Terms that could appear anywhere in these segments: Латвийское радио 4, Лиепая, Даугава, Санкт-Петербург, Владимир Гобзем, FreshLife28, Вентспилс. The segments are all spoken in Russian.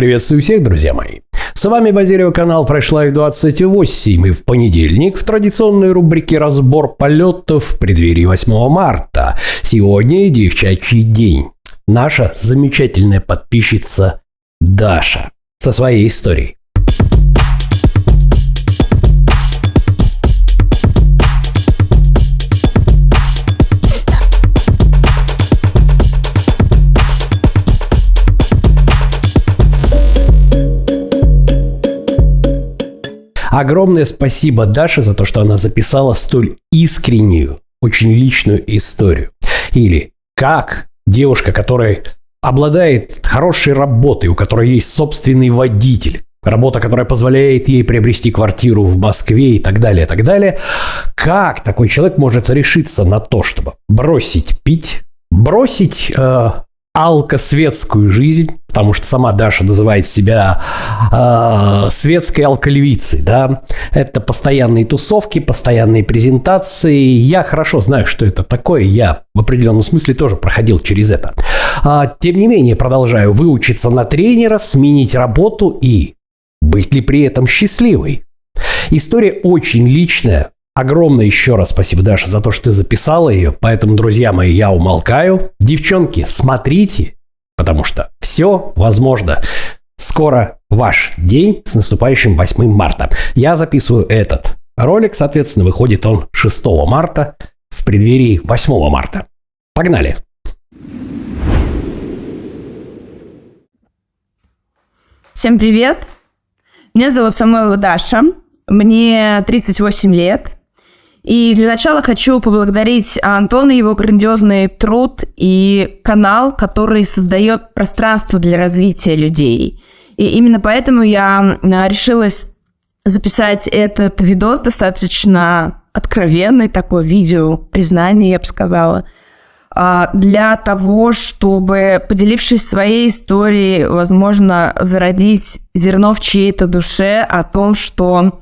Приветствую всех, друзья мои. С вами Базирев, канал FreshLife28. И в понедельник в традиционной рубрике «Разбор полетов в преддверии 8 марта». Сегодня девчачий день. Наша замечательная подписчица Даша со своей историей. Огромное спасибо Даше за то, что она записала столь искреннюю, очень личную историю. Или как девушка, которая обладает хорошей работой, у которой есть собственный водитель, работа, которая позволяет ей приобрести квартиру в Москве и так далее, как такой человек может решиться на то, чтобы бросить пить, бросить алкосветскую жизнь, потому что сама Даша называет себя светской алколевицей, да, это постоянные тусовки, постоянные презентации, я хорошо знаю, что это такое, я в определенном смысле тоже проходил через это, тем не менее продолжаю выучиться на тренера, сменить работу и быть ли при этом счастливой. История очень личная. Огромное еще раз спасибо, Даша, за то, что ты записала ее. Поэтому, друзья мои, я умолкаю. Девчонки, смотрите, потому что все возможно. Скоро ваш день, с наступающим 8 марта. Я записываю этот ролик, соответственно, выходит он 6 марта в преддверии 8 марта. Погнали! Всем привет! Меня зовут Самойло Даша. Мне 38 лет. И для начала хочу поблагодарить Антона, его грандиозный труд и канал, который создает пространство для развития людей. И именно поэтому я решилась записать этот видос, достаточно откровенный такой, видео признание, я бы сказала, для того, чтобы, поделившись своей историей, возможно, зародить зерно в чьей-то душе о том, что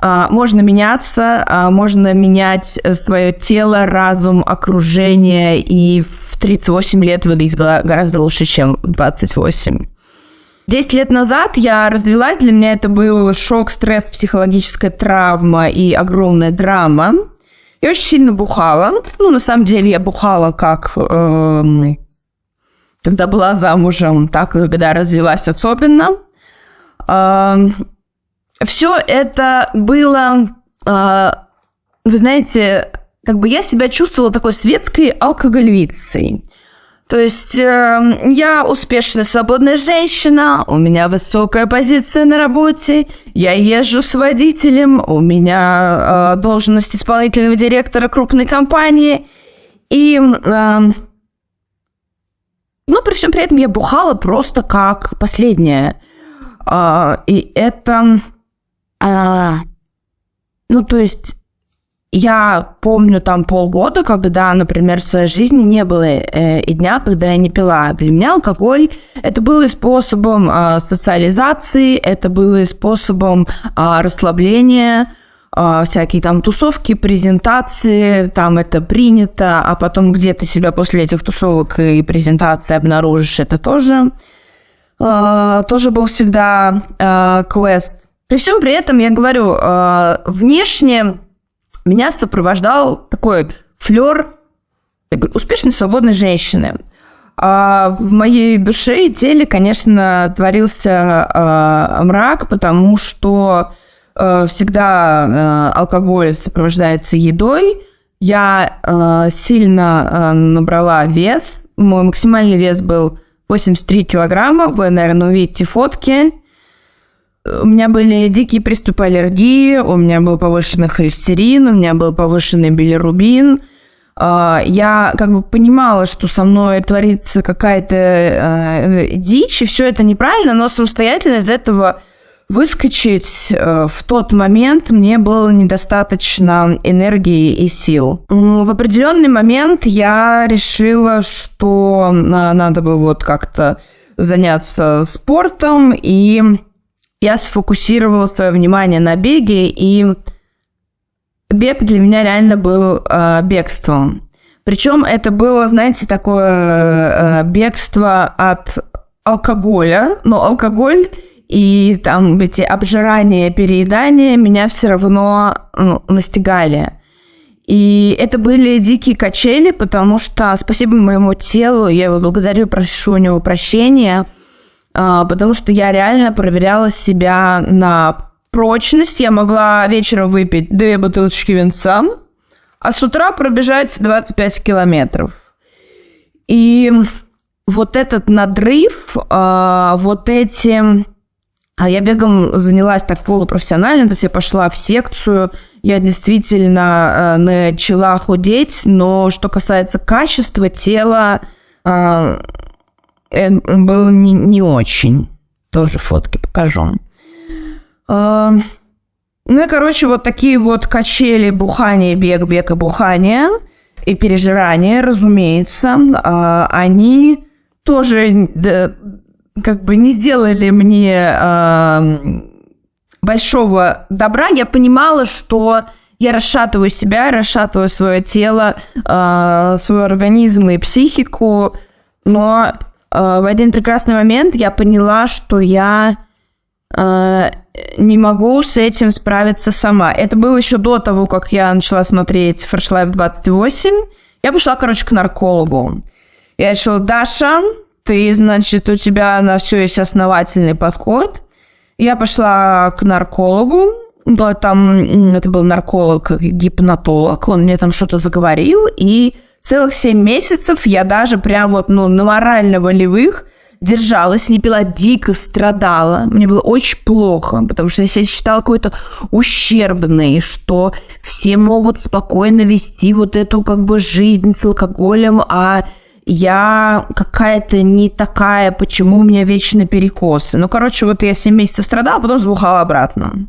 можно меняться, можно менять свое тело, разум, окружение, и в 38 лет выглядеть гораздо лучше, чем в 28. 10 лет назад я развелась, для меня это был шок, стресс, психологическая травма и огромная драма. Я очень сильно бухала. Ну, на самом деле, я бухала как когда была замужем, так и когда развелась особенно. Все это было, вы знаете, как бы я себя чувствовала такой светской алкоголевицей. То есть я успешная, свободная женщина, у меня высокая позиция на работе, я езжу с водителем, у меня должность исполнительного директора крупной компании. И, но при всем при этом я бухала просто как последняя. И это... Ну, то есть, я помню там полгода, когда, например, в своей жизни не было и дня, когда я не пила. Для меня алкоголь это было и способом социализации, это было и способом расслабления, всякие там тусовки, презентации, там это принято, а потом где-то себя после этих тусовок и презентаций обнаружишь, это тоже. Тоже был всегда квест. При всем при этом, я говорю, внешне меня сопровождал такой флёр успешной, свободной женщины. А в моей душе и теле, конечно, творился мрак, потому что всегда алкоголь сопровождается едой. Я сильно набрала вес. Мой максимальный вес был 83 килограмма. Вы, наверное, увидите фотки. У меня были дикие приступы аллергии, у меня был повышенный холестерин, у меня был повышенный билирубин. Я как бы понимала, что со мной творится какая-то дичь, и все это неправильно, но самостоятельно из этого выскочить в тот момент мне было недостаточно энергии и сил. В определенный момент я решила, что надо бы вот как-то заняться спортом, и я сфокусировала свое внимание на беге, и бег для меня реально был бегством. Причем это было, знаете, такое бегство от алкоголя, но алкоголь и там эти обжирания, переедания меня все равно настигали. И это были дикие качели, потому что спасибо моему телу, я его благодарю, прошу у него прощения, потому что я реально проверяла себя на прочность. Я могла вечером выпить 2 бутылочки винца, а с утра пробежать 25 километров. И вот этот надрыв, вот эти... Я бегом занялась так полупрофессионально, то есть я пошла в секцию, я действительно начала худеть, но что касается качества тела, было не очень. Тоже фотки покажу. Ну и, короче, вот такие вот качели, бухание, бег и бухание, и пережирание, разумеется, они тоже... как бы не сделали мне большого добра. Я понимала, что я расшатываю себя, расшатываю свое тело, свой организм и психику, но в один прекрасный момент я поняла, что я не могу с этим справиться сама. Это было еще до того, как я начала смотреть FreshLife28. Я пошла, короче, к наркологу. Я решила: Даша... И, значит, у тебя на все есть основательный подход. Я пошла к наркологу. Там это был нарколог-гипнотолог. Он мне там что-то заговорил. И целых 7 месяцев я даже прям вот, на морально-волевых держалась, не пила, дико страдала. Мне было очень плохо, потому что я себя считала какой-то ущербной, что все могут спокойно вести вот эту как бы жизнь с алкоголем, а... я какая-то не такая, почему у меня вечно перекосы. Ну, короче, вот я 7 месяцев страдала, а потом сбухала обратно.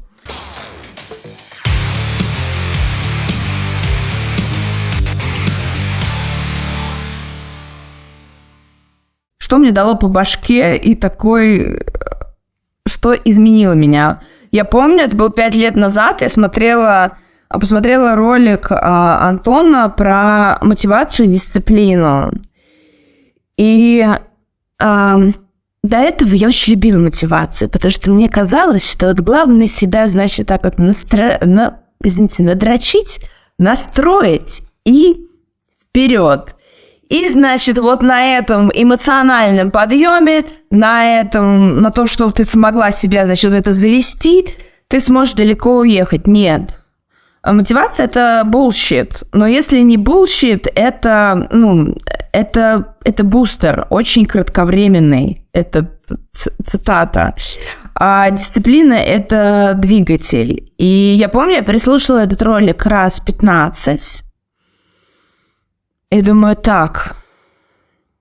Что мне дало по башке и такой... Что изменило меня? Я помню, это было 5 лет назад, я посмотрела ролик Антона про мотивацию и дисциплину. И до этого я очень любила мотивацию, потому что мне казалось, что вот главное себя, значит, так вот надрочить, настроить и вперед. И, значит, вот на этом эмоциональном подъеме, на том, что ты смогла себя, значит, это завести, ты сможешь далеко уехать. Нет. Мотивация – это bullshit, но если не bullshit, это бустер, очень кратковременный, это цитата. А дисциплина – это двигатель. И я помню, я переслушала этот ролик раз 15, и думаю: так,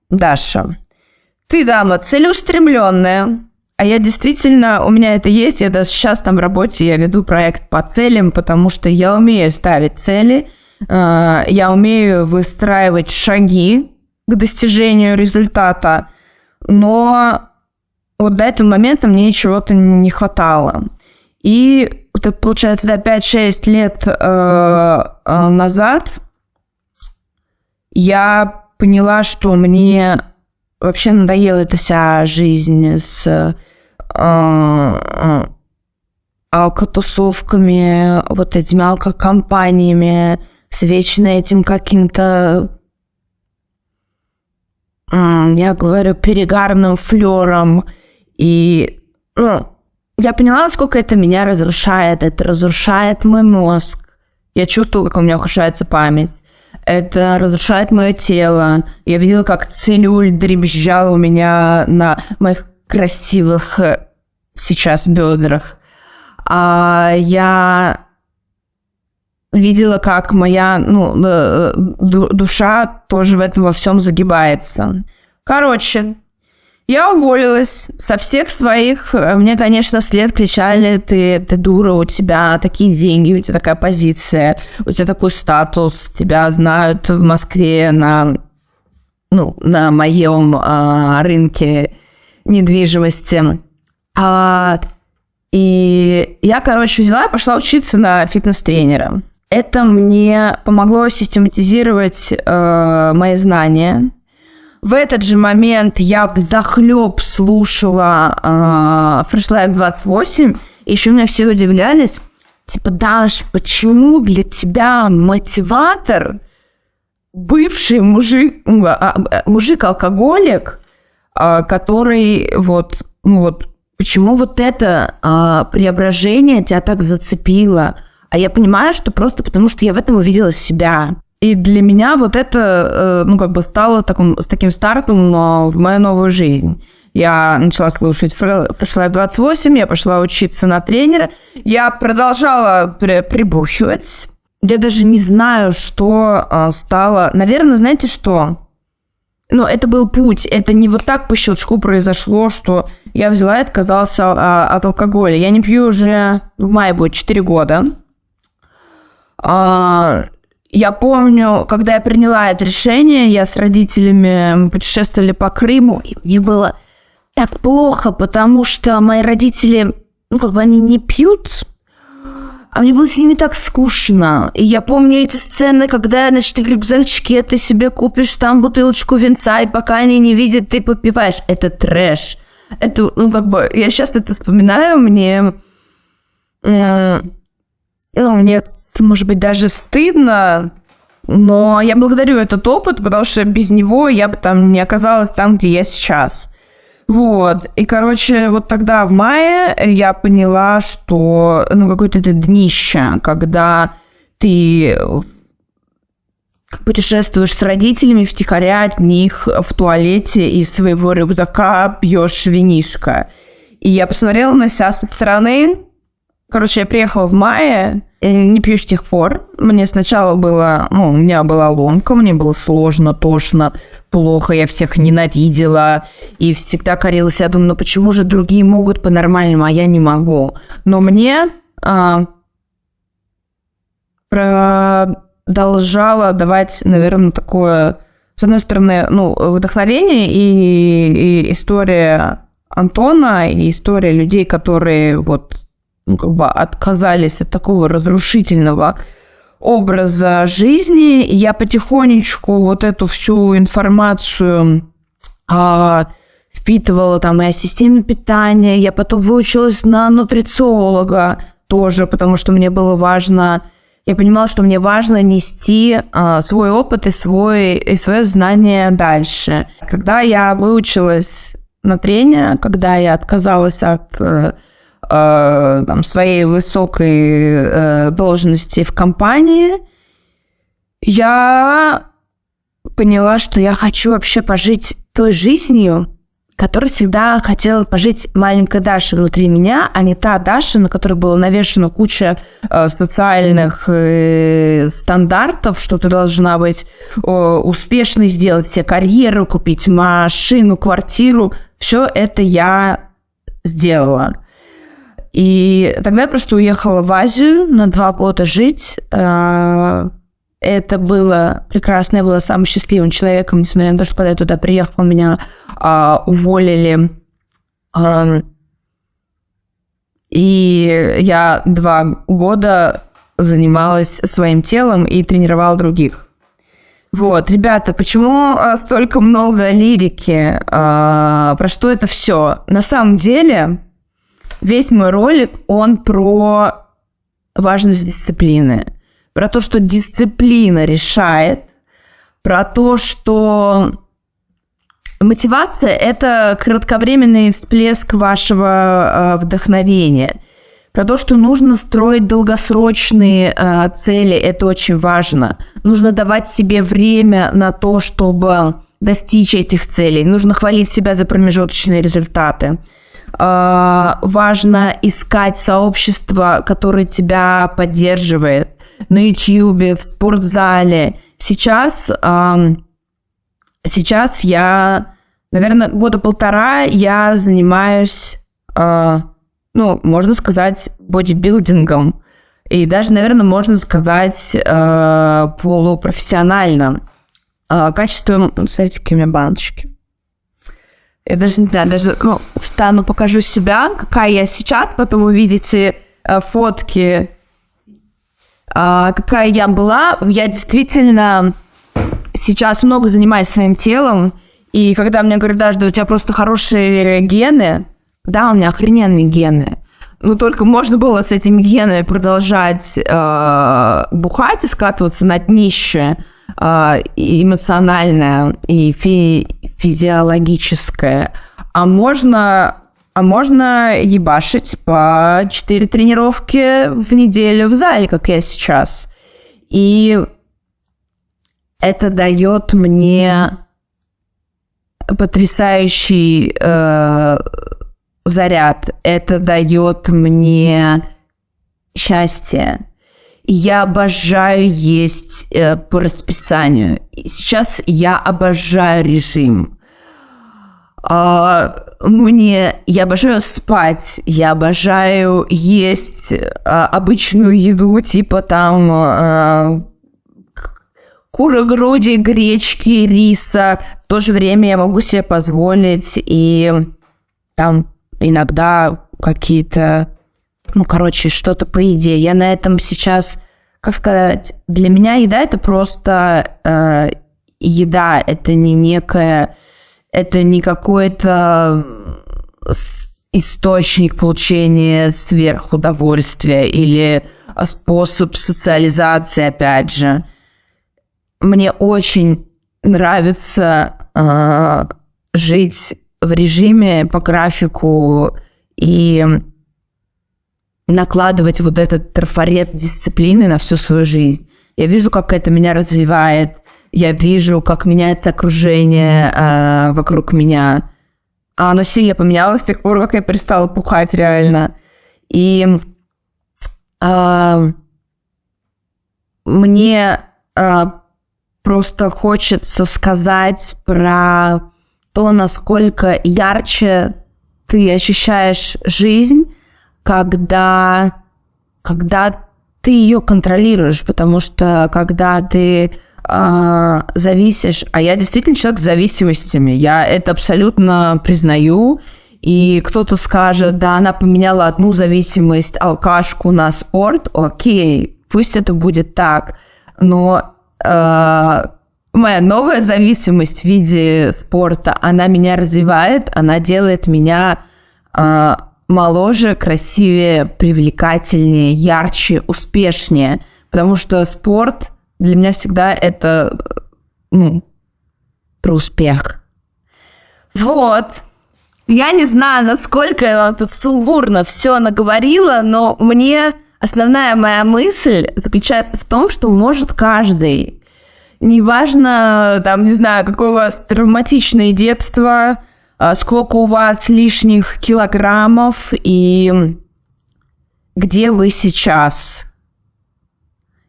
Даша, ты, дама, целеустремленная. А я действительно, у меня это есть, я даже сейчас там в работе, я веду проект по целям, потому что я умею ставить цели, я умею выстраивать шаги к достижению результата, но вот до этого момента мне чего-то не хватало. И, так получается, 5-6 лет назад я поняла, что мне вообще надоела эта вся жизнь с... алкотусовками, вот этими алкокомпаниями, с вечно этим каким-то, я говорю, перегарным флером. И я поняла, насколько это меня разрушает. Это разрушает мой мозг. Я чувствовала, как у меня ухудшается память. Это разрушает мое тело. Я видела, как целлюль дребезжал у меня на моих красивых сейчас бедрах. А я видела, как моя душа тоже в этом во всем загибается. Короче, я уволилась со всех своих. Мне, конечно, вслед кричали: ты дура, у тебя такие деньги, у тебя такая позиция, у тебя такой статус, тебя знают в Москве на моем рынке недвижимости. И я, короче, взяла и пошла учиться на фитнес-тренера. Это мне помогло систематизировать мои знания. В этот же момент я взахлёб слушала FreshLife28, и еще меня все удивлялись, типа, Даш, почему для тебя мотиватор, бывший мужик-алкоголик, который вот, ну вот, почему вот это преображение тебя так зацепило? А я понимаю, что просто потому, что я в этом увидела себя. И для меня вот это, ну, как бы стало таким стартом в мою новую жизнь. Я начала слушать FreshLife28, я пошла учиться на тренера, я продолжала прибухивать. Я даже не знаю, что стало... Наверное, знаете что? Ну, это был путь, это не вот так по щелчку произошло, что я взяла и отказалась от алкоголя. Я не пью уже, в мае будет 4 года. Я помню, когда я приняла это решение, я с родителями путешествовали по Крыму, и мне было так плохо, потому что мои родители, ну, как бы они не пьют, а мне было с ними так скучно. И я помню эти сцены, когда, значит, в рюкзачке ты себе купишь там бутылочку винца, и пока они не видят, ты попиваешь. Это трэш. Это, ну, как бы, я сейчас это вспоминаю, мне, может быть, даже стыдно, но я благодарю этот опыт, потому что без него я бы там не оказалась там, где я сейчас. Вот, и, короче, вот тогда в мае я поняла, что, ну, какое-то это днище, когда ты путешествуешь с родителями, втихаря от них в туалете из своего рюкзака пьешь винишко. И я посмотрела на себя со стороны. Короче, я приехала в мае, не пью с тех пор. Мне сначала было, ну, у меня была ломка, мне было сложно, тошно, плохо, я всех ненавидела и всегда корилась. Я думаю, ну почему же другие могут по-нормальному, а я не могу. Но мне продолжало давать, наверное, такое, с одной стороны, ну, вдохновение и история Антона, и история людей, которые вот, ну, как бы отказались от такого разрушительного образа жизни. И я потихонечку вот эту всю информацию впитывала там и о системе питания. Я потом выучилась на нутрициолога тоже, потому что мне было важно... Я понимала, что мне важно нести свой опыт и свое знание дальше. Когда я выучилась на тренера, когда я отказалась от... там, своей высокой должности в компании, я поняла, что я хочу вообще пожить той жизнью, которую всегда хотела пожить маленькая Даша внутри меня, а не та Даша, на которой была навешена куча социальных стандартов, что ты должна быть успешной, сделать себе карьеру, купить машину, квартиру. Все это я сделала. И тогда я просто уехала в Азию на 2 года жить. Это было прекрасно. Я была самым счастливым человеком, несмотря на то, что когда я туда приехала, меня уволили. И я 2 года занималась своим телом и тренировала других. Вот, ребята, почему столько много лирики? Про что это все? На самом деле... Весь мой ролик, он про важность дисциплины, про то, что дисциплина решает, про то, что мотивация – это кратковременный всплеск вашего вдохновения, про то, что нужно строить долгосрочные цели, это очень важно. Нужно давать себе время на то, чтобы достичь этих целей, нужно хвалить себя за промежуточные результаты. Важно искать сообщество, которое тебя поддерживает на Ютьюбе, в спортзале. Сейчас я, наверное, 1.5 года я занимаюсь, ну, можно сказать, бодибилдингом. И даже, наверное, можно сказать, полупрофессионально. Качеством... Смотрите, какие у меня баночки. Я даже не знаю, встану, покажу себя, какая я сейчас, потом увидите фотки, какая я была. Я действительно сейчас много занимаюсь своим телом, И когда мне говорят, да, что у тебя просто хорошие гены, да, у меня охрененные гены. Ну, только можно было с этими генами продолжать бухать и скатываться на днище эмоциональное и физиологическое. А можно ебашить по 4 тренировки в неделю в зале, как я сейчас. И это дает мне потрясающий... заряд. Это дает мне счастье. Я обожаю есть по расписанию. Сейчас я обожаю режим. Я обожаю спать. Я обожаю есть обычную еду, типа там куры, груди, гречки, риса. В то же время я могу себе позволить и там иногда какие-то, что-то по еде. Я на этом сейчас, для меня еда – это просто еда, это не некая, это не какой-то источник получения сверхудовольствия или способ социализации, опять же. Мне очень нравится жить в режиме, по графику и накладывать вот этот трафарет дисциплины на всю свою жизнь. Я вижу, как это меня развивает, я вижу, как меняется окружение вокруг меня. А оно сильно поменялось с тех пор, как я перестала пухать реально. И мне просто хочется сказать про то, насколько ярче ты ощущаешь жизнь, когда ты ее контролируешь, потому что когда ты зависишь, а я действительно человек с зависимостями, я это абсолютно признаю, и кто-то скажет, да, она поменяла одну зависимость, алкашку на спорт, окей, пусть это будет так, но... моя новая зависимость в виде спорта, она меня развивает, она делает меня моложе, красивее, привлекательнее, ярче, успешнее. Потому что спорт для меня всегда это про успех. Вот. Я не знаю, насколько я тут сумбурно все наговорила, но мне основная моя мысль заключается в том, что может каждый... Неважно, там, не знаю, какое у вас травматичное детство, сколько у вас лишних килограммов и где вы сейчас.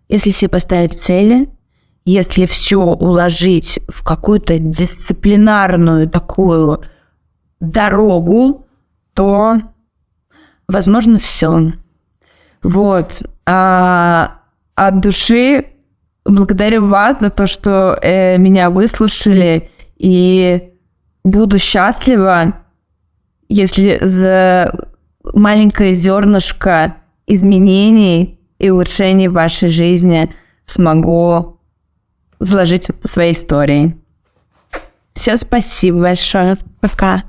Если себе поставить цели, если все уложить в какую-то дисциплинарную такую дорогу, то, возможно, все. Вот. От души благодарю вас за то, что меня выслушали, и буду счастлива, если за маленькое зернышко изменений и улучшений в вашей жизни смогу заложить свои истории. Всем спасибо большое. Пока.